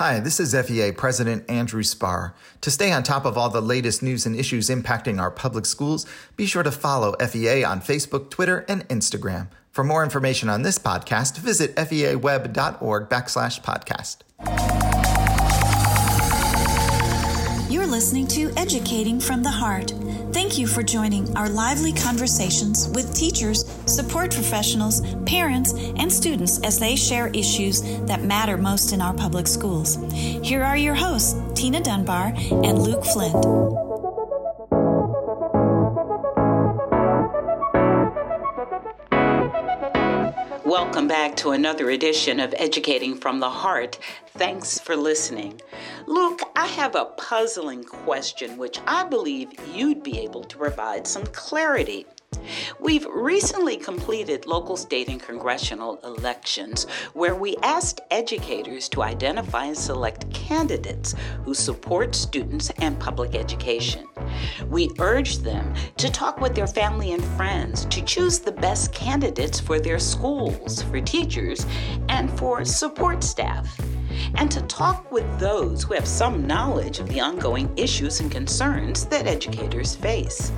Hi, this is FEA President Andrew Spar. To stay on top of all the latest news and issues impacting our public schools, be sure to follow FEA on Facebook, Twitter, and Instagram. For more information on this podcast, visit feaweb.org/podcast. You're listening to Educating from the Heart. Thank you for joining our lively conversations with teachers, support professionals, parents, and students as they share issues that matter most in our public schools. Here are your hosts, Tina Dunbar and Luke Flint. Welcome back to another edition of Educating from the Heart. Thanks for listening. Luke, I have a puzzling question which I believe you'd be able to provide some clarity. We've recently completed local, state, and congressional elections where we asked educators to identify and select candidates who support students and public education. We urged them to talk with their family and friends to choose the best candidates for their schools, for teachers, and for support staff, and to talk with those who have some knowledge of the ongoing issues and concerns that educators face.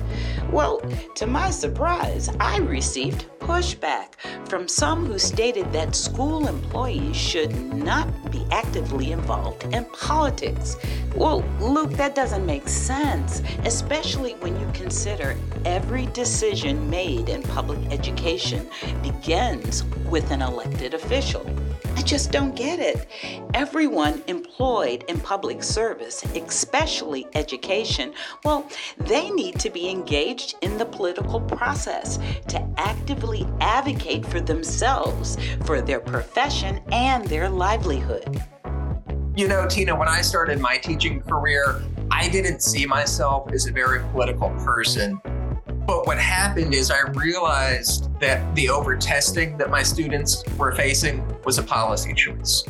Well, to my surprise, I received pushback from some who stated that school employees should not be actively involved in politics. Well, Luke, that doesn't make sense, especially when you consider every decision made in public education begins with an elected official. I just don't get it. Everyone employed in public service, especially education, well, they need to be engaged in the political process to actively advocate for themselves, for their profession, and their livelihood. You know, Tina, when I started my teaching career, I didn't see myself as a very political person. But what happened is I realized that the over-testing that my students were facing was a policy choice,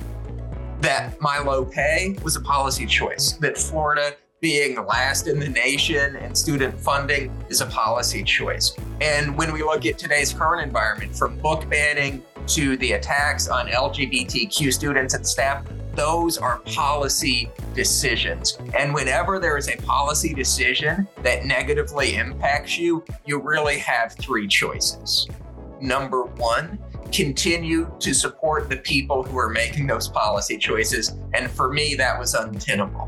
that my low pay was a policy choice, that Florida being last in the nation in student funding is a policy choice. And when we look at today's current environment, from book banning to the attacks on LGBTQ students and staff, those are policy decisions. And whenever there is a policy decision that negatively impacts you, you really have three choices. Number one, continue to support the people who are making those policy choices. And for me, that was untenable.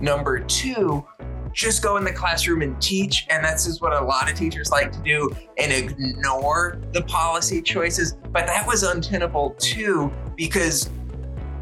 Number two, just go in the classroom and teach. And that's just what a lot of teachers like to do, and ignore the policy choices. But that was untenable too, because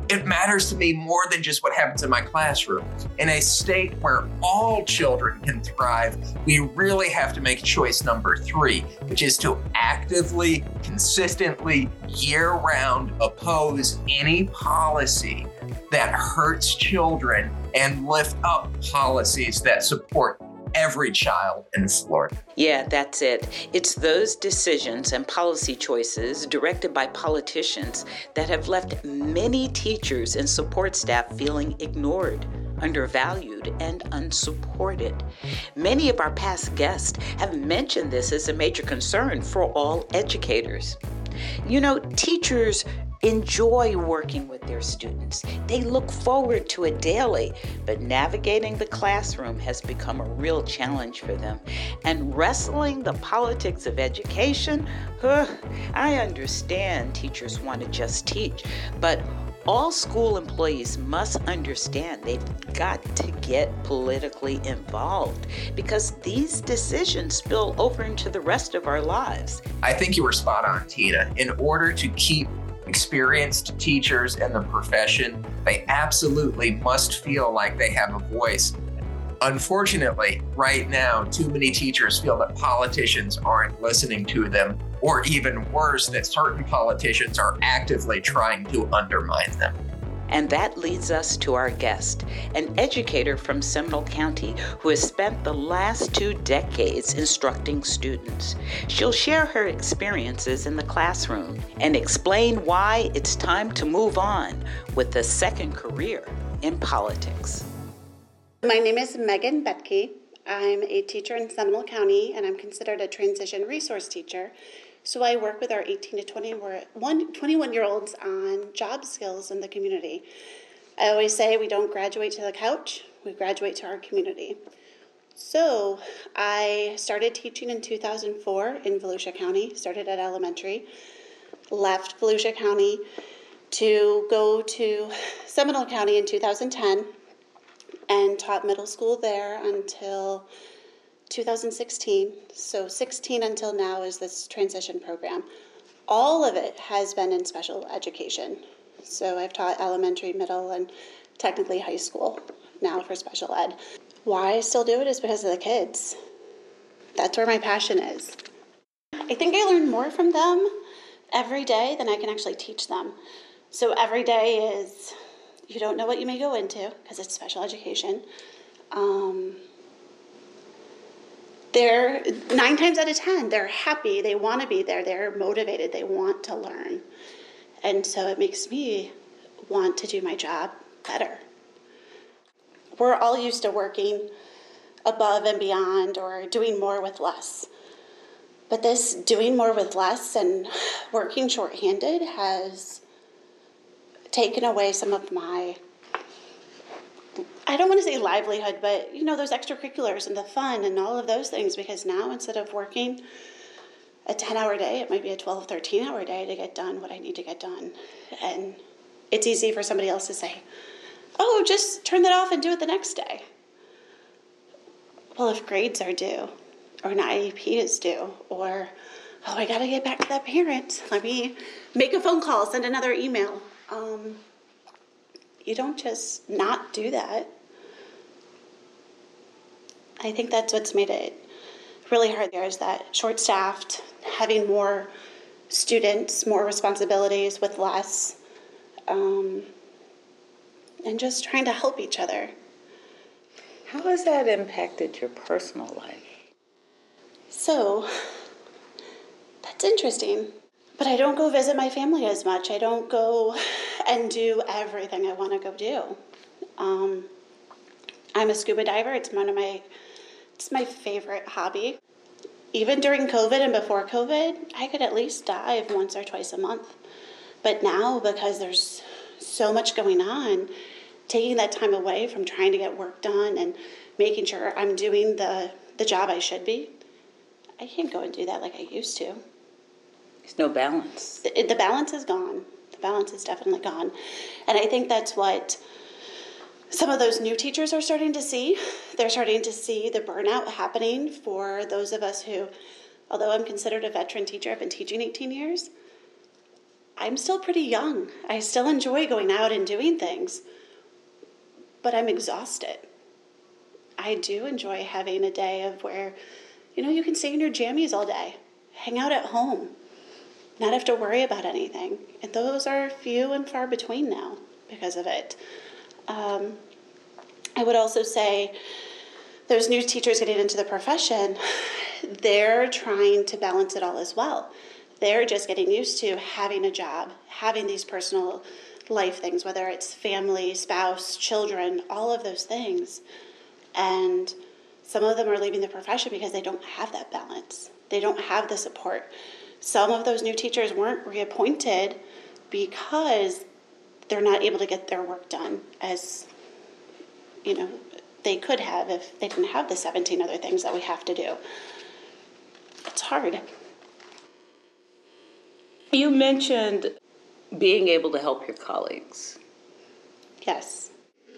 it matters to me more than just what happens in my classroom. In a state where all children can thrive, we really have to make choice number three, which is to actively, consistently, year-round oppose any policy that hurts children and lift up policies that support every child in Florida. Yeah, that's it. It's those decisions and policy choices directed by politicians that have left many teachers and support staff feeling ignored, undervalued, and unsupported. Many of our past guests have mentioned this as a major concern for all educators. You know, teachers enjoy working with their students. They look forward to it daily, but navigating the classroom has become a real challenge for them. And wrestling the politics of education, I understand teachers want to just teach, but all school employees must understand they've got to get politically involved because these decisions spill over into the rest of our lives. I think you were spot on, Tina. In order to keep experienced teachers in the profession, they absolutely must feel like they have a voice. Unfortunately, right now, too many teachers feel that politicians aren't listening to them, or even worse, that certain politicians are actively trying to undermine them. And that leads us to our guest, an educator from Seminole County who has spent the last 2 decades instructing students. She'll share her experiences in the classroom and explain why it's time to move on with a second career in politics. My name is Megan Betke. I'm a teacher in Seminole County, and I'm considered a transition resource teacher. So I work with our 18 to 21-year-olds on job skills in the community. I always say we don't graduate to the couch, we graduate to our community. So I started teaching in 2004 in Volusia County, started at elementary, left Volusia County to go to Seminole County in 2010 and taught middle school there until 2016. So 16 until now is this transition program. All of it has been in special education. So I've taught elementary, middle, and technically high school now for special ed. Why I still do it is because of the kids. That's where my passion is. I think I learn more from them every day than I can actually teach them. So every day is, you don't know what you may go into because it's special education. They're 9 times out of 10, they're happy, they want to be there, they're motivated, they want to learn. And so it makes me want to do my job better. We're all used to working above and beyond or doing more with less. But this doing more with less and working shorthanded has taken away some of my, I don't want to say livelihood, but you know, those extracurriculars and the fun and all of those things, because now instead of working a 10-hour day, it might be a 12, 13-hour day to get done what I need to get done. And it's easy for somebody else to say, oh, just turn that off and do it the next day. Well, if grades are due, or an IEP is due, or, oh, I got to get back to that parent. Let me make a phone call, send another email. You don't just not do that. I think that's what's made it really hard there, is that short-staffed, having more students, more responsibilities with less, and just trying to help each other. How has that impacted your personal life? So, that's interesting. But I don't go visit my family as much. I don't go and do everything I want to go do. I'm a scuba diver. It's my favorite hobby. Even during COVID and before COVID, I could at least dive once or twice a month. But now, because there's so much going on, taking that time away from trying to get work done and making sure I'm doing the job I should be, I can't go and do that like I used to. There's no balance. The balance is gone. The balance is definitely gone. And I think that's what some of those new teachers are starting to see. They're starting to see the burnout happening for those of us who, although I'm considered a veteran teacher, I've been teaching 18 years, I'm still pretty young. I still enjoy going out and doing things, but I'm exhausted. I do enjoy having a day of where, you know, you can stay in your jammies all day, hang out at home, not have to worry about anything. And those are few and far between now because of it. I would also say those new teachers getting into the profession, they're trying to balance it all as well. They're just getting used to having a job, having these personal life things, whether it's family, spouse, children, all of those things. And some of them are leaving the profession because they don't have that balance. They don't have the support. Some of those new teachers weren't reappointed because they're not able to get their work done as, you know, they could have if they didn't have the 17 other things that we have to do. It's hard. You mentioned being able to help your colleagues. Yes.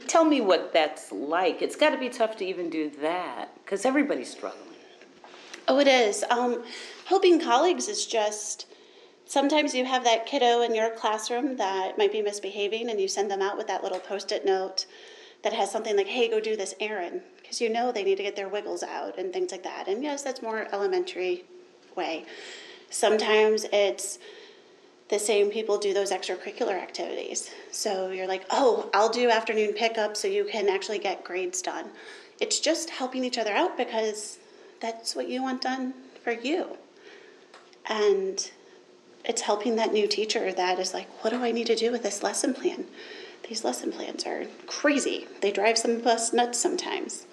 Tell me what that's like. It's got to be tough to even do that because everybody's struggling. Oh, it is. Helping colleagues is just, sometimes you have that kiddo in your classroom that might be misbehaving and you send them out with that little Post-it note that has something like, hey, go do this errand, because you know they need to get their wiggles out and things like that. And yes, that's more elementary way. Sometimes it's the same people do those extracurricular activities. So you're like, oh, I'll do afternoon pickup so you can actually get grades done. It's just helping each other out because that's what you want done for you. And it's helping that new teacher that is like, what do I need to do with this lesson plan? These lesson plans are crazy. They drive some of us nuts sometimes.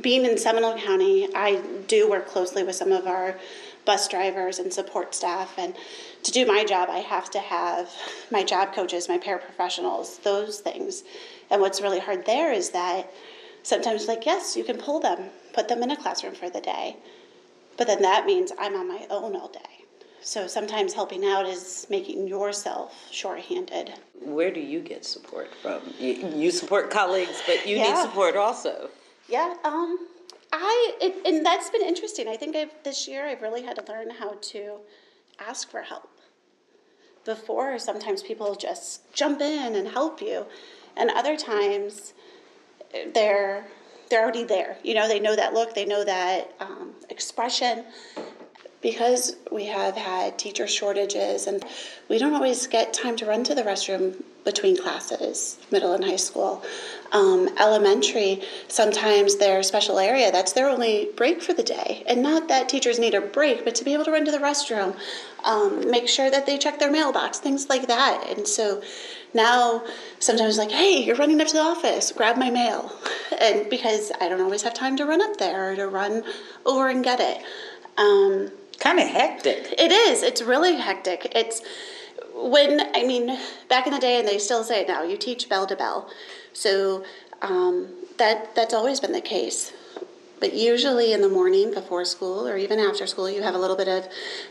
Being in Seminole County, I do work closely with some of our bus drivers and support staff. And to do my job, I have to have my job coaches, my paraprofessionals, those things. And what's really hard there is that sometimes, like, yes, you can pull them, put them in a classroom for the day, but then that means I'm on my own all day. So sometimes helping out is making yourself shorthanded. Where do you get support from? You support colleagues, but you need support also. Yeah, and that's been interesting. I think this year I've really had to learn how to ask for help. Before, sometimes people just jump in and help you, and other times they're already there. You know, they know that look, they know that expression. Because we have had teacher shortages, and we don't always get time to run to the restroom between classes, middle and high school. Elementary, sometimes their special area, that's their only break for the day. And not that teachers need a break, but to be able to run to the restroom, make sure that they check their mailbox, things like that. And so now sometimes, like, hey, you're running up to the office, grab my mail. And because I don't always have time to run up there or to run over and get it. Kind of hectic. It is. It's really hectic. It's back in the day, and they still say it now, you teach bell to bell. So that's always been the case. But usually in the morning before school or even after school, you have a little bit of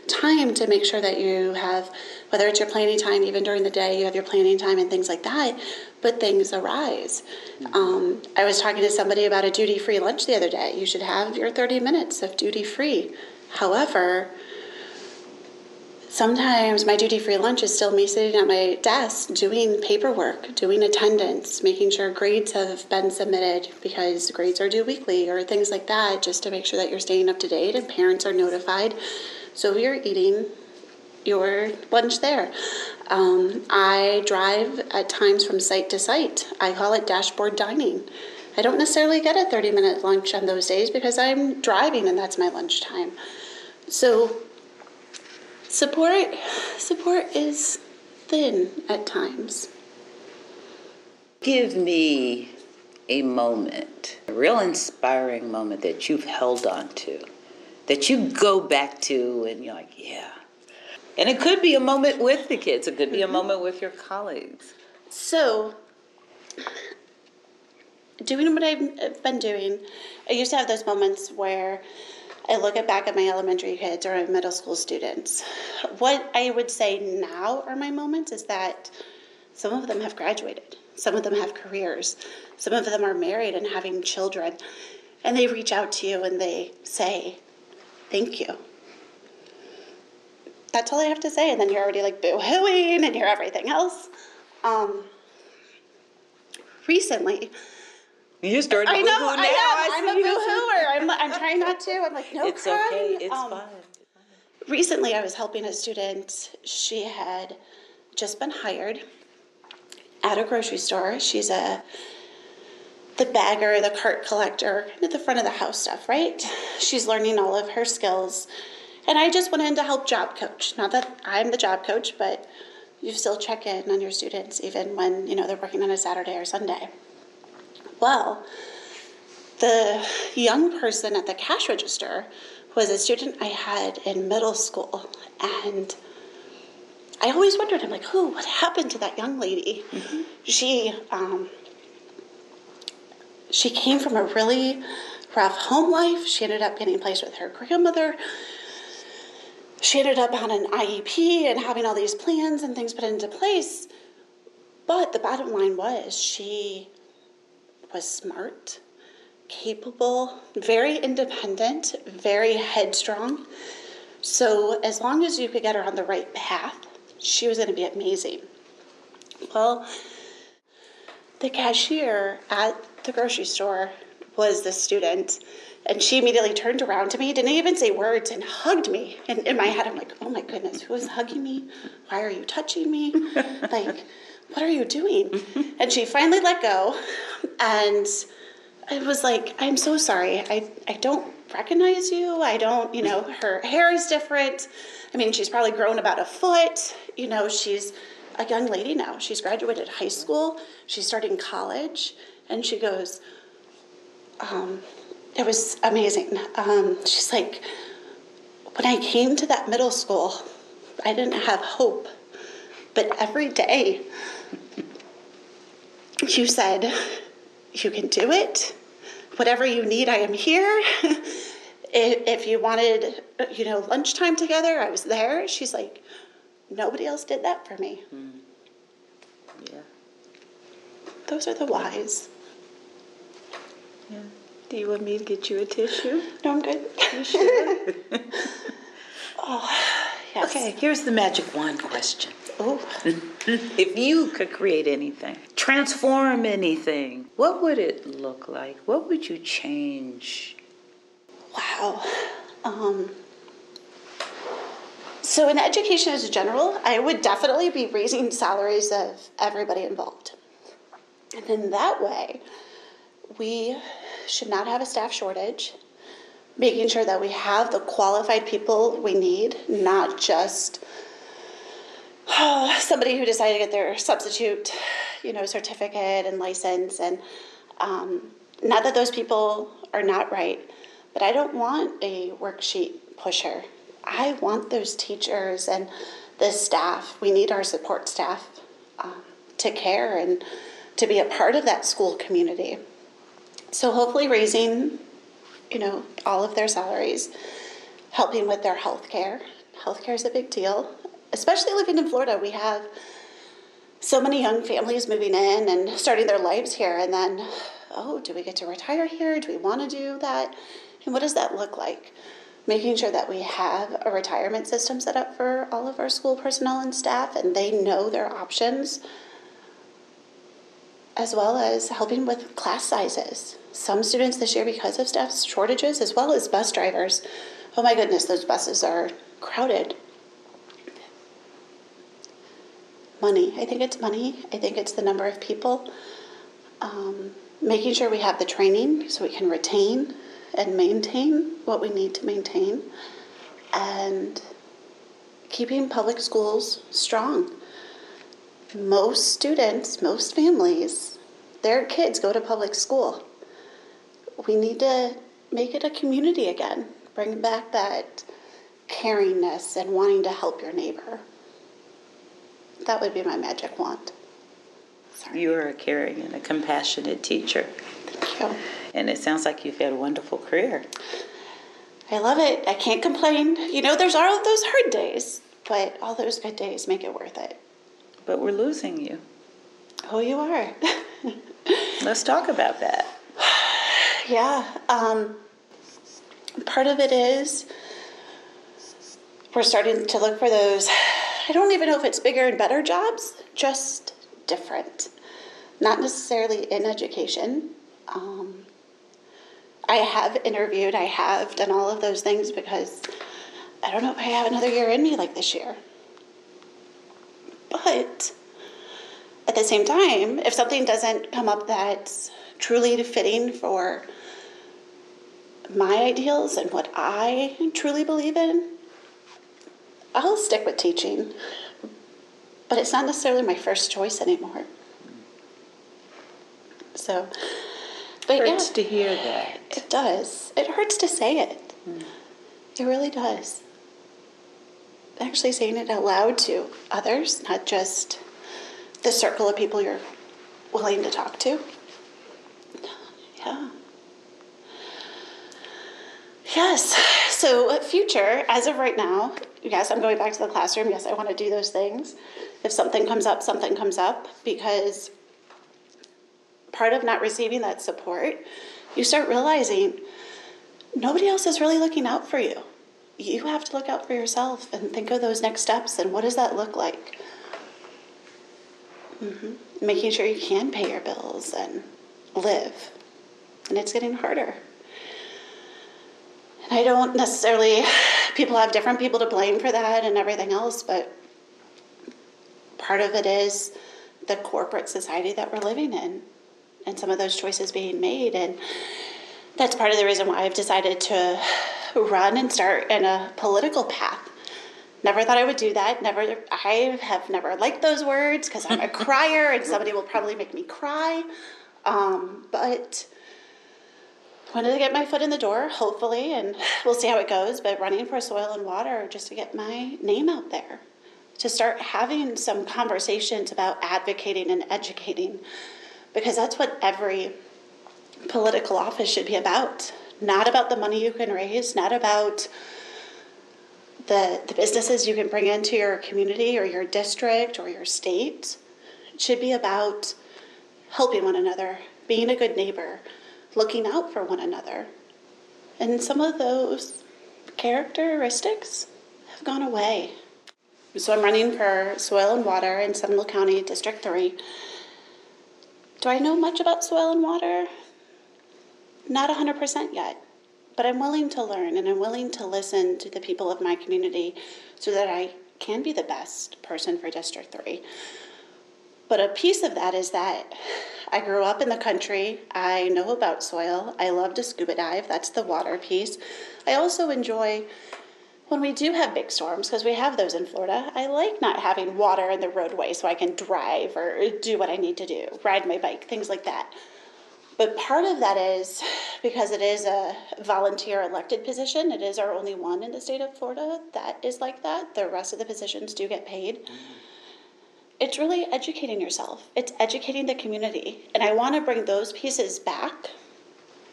time to make sure that you have, whether it's your planning time, even during the day, you have your planning time and things like that, but things arise. Mm-hmm. I was talking to somebody about a duty-free lunch the other day. You should have your 30 minutes of duty-free. However, sometimes my duty-free lunch is still me sitting at my desk doing paperwork, doing attendance, making sure grades have been submitted because grades are due weekly or things like that, just to make sure that you're staying up to date and parents are notified. So you're eating your lunch there. I drive at times from site to site. I call it dashboard dining. I don't necessarily get a 30-minute lunch on those days because I'm driving and that's my lunchtime. So support is thin at times. Give me a moment, a real inspiring moment that you've held on to, that you go back to and you're like, yeah. And it could be a moment with the kids. It could be a moment with your colleagues. So doing what I've been doing, I used to have those moments where I look back at my elementary kids or my middle school students. What I would say now are my moments is that some of them have graduated. Some of them have careers. Some of them are married and having children. And they reach out to you and they say, thank you. That's all I have to say. And then you're already like boo-hooing and you're everything else. Recently... You're starting to boo-hoo now. I know, I'm a boo-hooer. I'm trying not to. I'm like, no, it's crying. Okay, it's fine. Recently, I was helping a student. She had just been hired at a grocery store. She's the bagger, the cart collector, kind of the front of the house stuff, right? She's learning all of her skills. And I just went in to help job coach. Not that I'm the job coach, but you still check in on your students even when, you know, they're working on a Saturday or Sunday. Well, the young person at the cash register was a student I had in middle school, and I always wondered, I'm like, what happened to that young lady? Mm-hmm. She came from a really rough home life. She ended up getting placed with her grandmother. She ended up on an IEP and having all these plans and things put into place, but the bottom line was she was smart, capable, very independent, very headstrong. So as long as you could get her on the right path, she was going to be amazing. Well, the cashier at the grocery store was the student, and she immediately turned around to me, didn't even say words, and hugged me. And in my head, I'm like, oh my goodness, who is hugging me? Why are you touching me? Like, what are you doing? And she finally let go. And I was like, I'm so sorry. I don't recognize you. I don't, her hair is different. I mean, she's probably grown about a foot. You know, she's a young lady now. She's graduated high school. She's starting college. And she goes, it was amazing. She's like, When I came to that middle school, I didn't have hope. But every day, you said, you can do it. Whatever you need, I am here. If you wanted, lunchtime together, I was there. She's like, nobody else did that for me. Mm. Yeah. Those are the whys. Yeah. Do you want me to get you a tissue? No, I'm good. You sure? Oh, yes. Okay, here's the magic wand question. Oh. If you could create anything, transform anything, what would it look like? What would you change? Wow. So in education as a general, I would definitely be raising salaries of everybody involved. And in that way, we should not have a staff shortage, making sure that we have the qualified people we need, not just somebody who decided to get their substitute, certificate and license. And not that those people are not right, but I don't want a worksheet pusher. I want those teachers and the staff. We need our support staff to care and to be a part of that school community. So hopefully raising, all of their salaries, helping with their health care. Health care is a big deal. Especially living in Florida, we have so many young families moving in and starting their lives here. And then, do we get to retire here? Do we want to do that? And what does that look like? Making sure that we have a retirement system set up for all of our school personnel and staff, and they know their options, as well as helping with class sizes. Some students this year, because of staff shortages, as well as bus drivers, oh my goodness, those buses are crowded. Money. I think it's money. I think it's the number of people. Making sure we have the training so we can retain and maintain what we need to maintain. And keeping public schools strong. Most students, most families, their kids go to public school. We need to make it a community again. Bring back that caringness and wanting to help your neighbor. That would be my magic wand. Sorry. You are a caring and a compassionate teacher. Thank you. And it sounds like you've had a wonderful career. I love it. I can't complain. There's all those hard days, but all those good days make it worth it. But we're losing you. Oh, you are. Let's talk about that. Yeah. Part of it is we're starting to look for those, I don't even know if it's bigger and better jobs, just different. Not necessarily in education. I have interviewed, I have done all of those things because I don't know if I have another year in me like this year. But at the same time, if something doesn't come up that's truly fitting for my ideals and what I truly believe in, I'll stick with teaching, but it's not necessarily my first choice anymore. So, but it hurts to hear that. It does. It hurts to say it. Mm. It really does. Actually saying it out loud to others, not just the circle of people you're willing to talk to. Yeah. Yes. So future, as of right now, yes, I'm going back to the classroom. Yes, I want to do those things. If something comes up, something comes up. Because part of not receiving that support, you start realizing nobody else is really looking out for you. You have to look out for yourself and think of those next steps and what does that look like. Mm-hmm. Making sure you can pay your bills and live. And it's getting harder. And I don't necessarily... People have different people to blame for that and everything else, but part of it is the corporate society that we're living in and some of those choices being made. And that's part of the reason why I've decided to run and start in a political path. Never thought I would do that. I have never liked those words because I'm a crier and somebody will probably make me cry. But wanted to get my foot in the door, hopefully, and we'll see how it goes, but running for soil and water just to get my name out there, to start having some conversations about advocating and educating, because that's what every political office should be about. Not about the money you can raise, not about the businesses you can bring into your community or your district or your state. It should be about helping one another, being a good neighbor, looking out for one another. And some of those characteristics have gone away. So I'm running for soil and water in Seminole County District 3. Do I know much about soil and water? Not 100% yet, but I'm willing to learn and I'm willing to listen to the people of my community so that I can be the best person for District 3. But a piece of that is that I grew up in the country. I know about soil. I love to scuba dive. That's the water piece. I also enjoy when we do have big storms, because we have those in Florida. I like not having water in the roadway so I can drive or do what I need to do, ride my bike, things like that. But part of that is because it is a volunteer elected position. It is our only one in the state of Florida that is like that. The rest of the positions do get paid. It's really educating yourself. It's educating the community. And I want to bring those pieces back.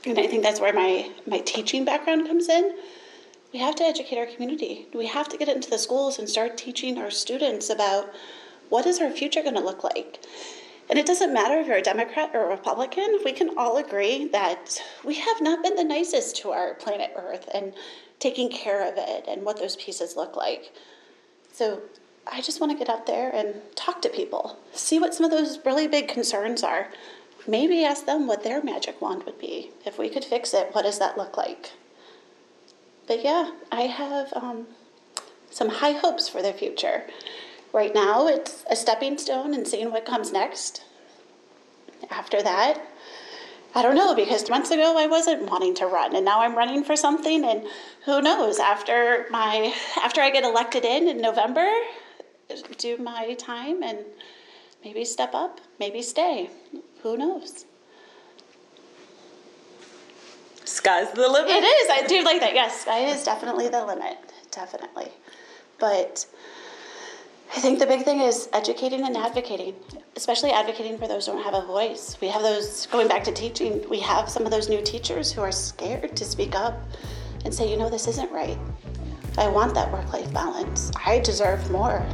And I think that's where my teaching background comes in. We have to educate our community. We have to get into the schools and start teaching our students about what is our future going to look like. And it doesn't matter if you're a Democrat or a Republican, we can all agree that we have not been the nicest to our planet Earth and taking care of it and what those pieces look like. So I just want to get out there and talk to people, see what some of those really big concerns are. Maybe ask them what their magic wand would be. If we could fix it, what does that look like? But yeah, I have some high hopes for the future. Right now, it's a stepping stone and seeing what comes next. After that, I don't know, because months ago I wasn't wanting to run, and now I'm running for something, and who knows, after I get elected in November, do my time and maybe step up, maybe stay. Who knows? Sky's the limit. It is. I do like that. Yes, sky is definitely the limit. Definitely. But I think the big thing is educating and advocating, especially advocating for those who don't have a voice. We have those, going back to teaching, we have some of those new teachers who are scared to speak up and say, you know, this isn't right. I want that work-life balance. I deserve more.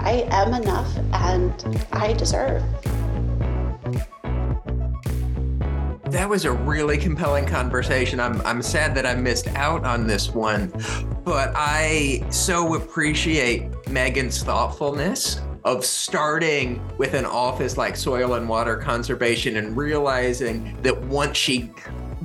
I am enough and I deserve. That was a really compelling conversation. I'm sad that I missed out on this one, but I so appreciate Megan's thoughtfulness of starting with an office like Soil and Water Conservation and realizing that once she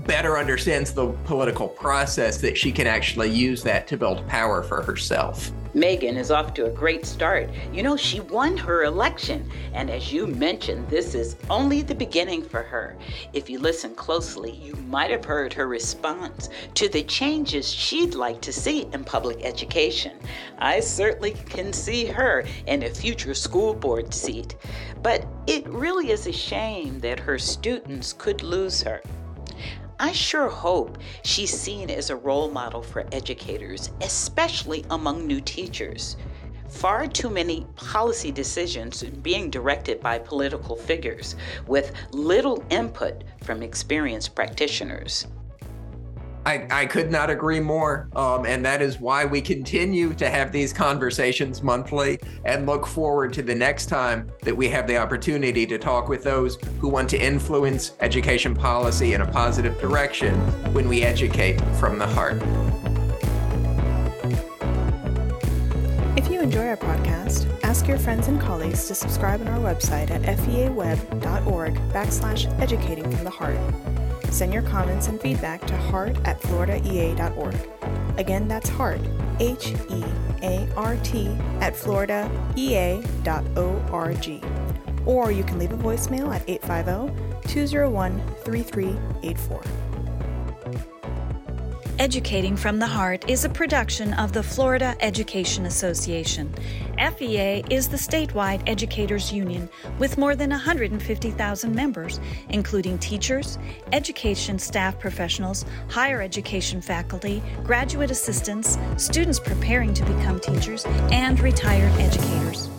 better understands the political process, that she can actually use that to build power for herself. Megan is off to a great start. You know, she won her election. And as you mentioned, this is only the beginning for her. If you listen closely, you might have heard her response to the changes she'd like to see in public education. I certainly can see her in a future school board seat. But it really is a shame that her students could lose her. I sure hope she's seen as a role model for educators, especially among new teachers. Far too many policy decisions are being directed by political figures with little input from experienced practitioners. I could not agree more, and that is why we continue to have these conversations monthly and look forward to the next time that we have the opportunity to talk with those who want to influence education policy in a positive direction when we educate from the heart. If you enjoy our podcast, ask your friends and colleagues to subscribe on our website at feaweb.org/educatingfromtheheart. Send your comments and feedback to heart@floridaea.org. Again, that's heart, HEART, @floridaea.org. Or you can leave a voicemail at 850-201-3384. Educating from the Heart is a production of the Florida Education Association. FEA is the statewide educators union with more than 150,000 members, including teachers, education staff professionals, higher education faculty, graduate assistants, students preparing to become teachers, and retired educators.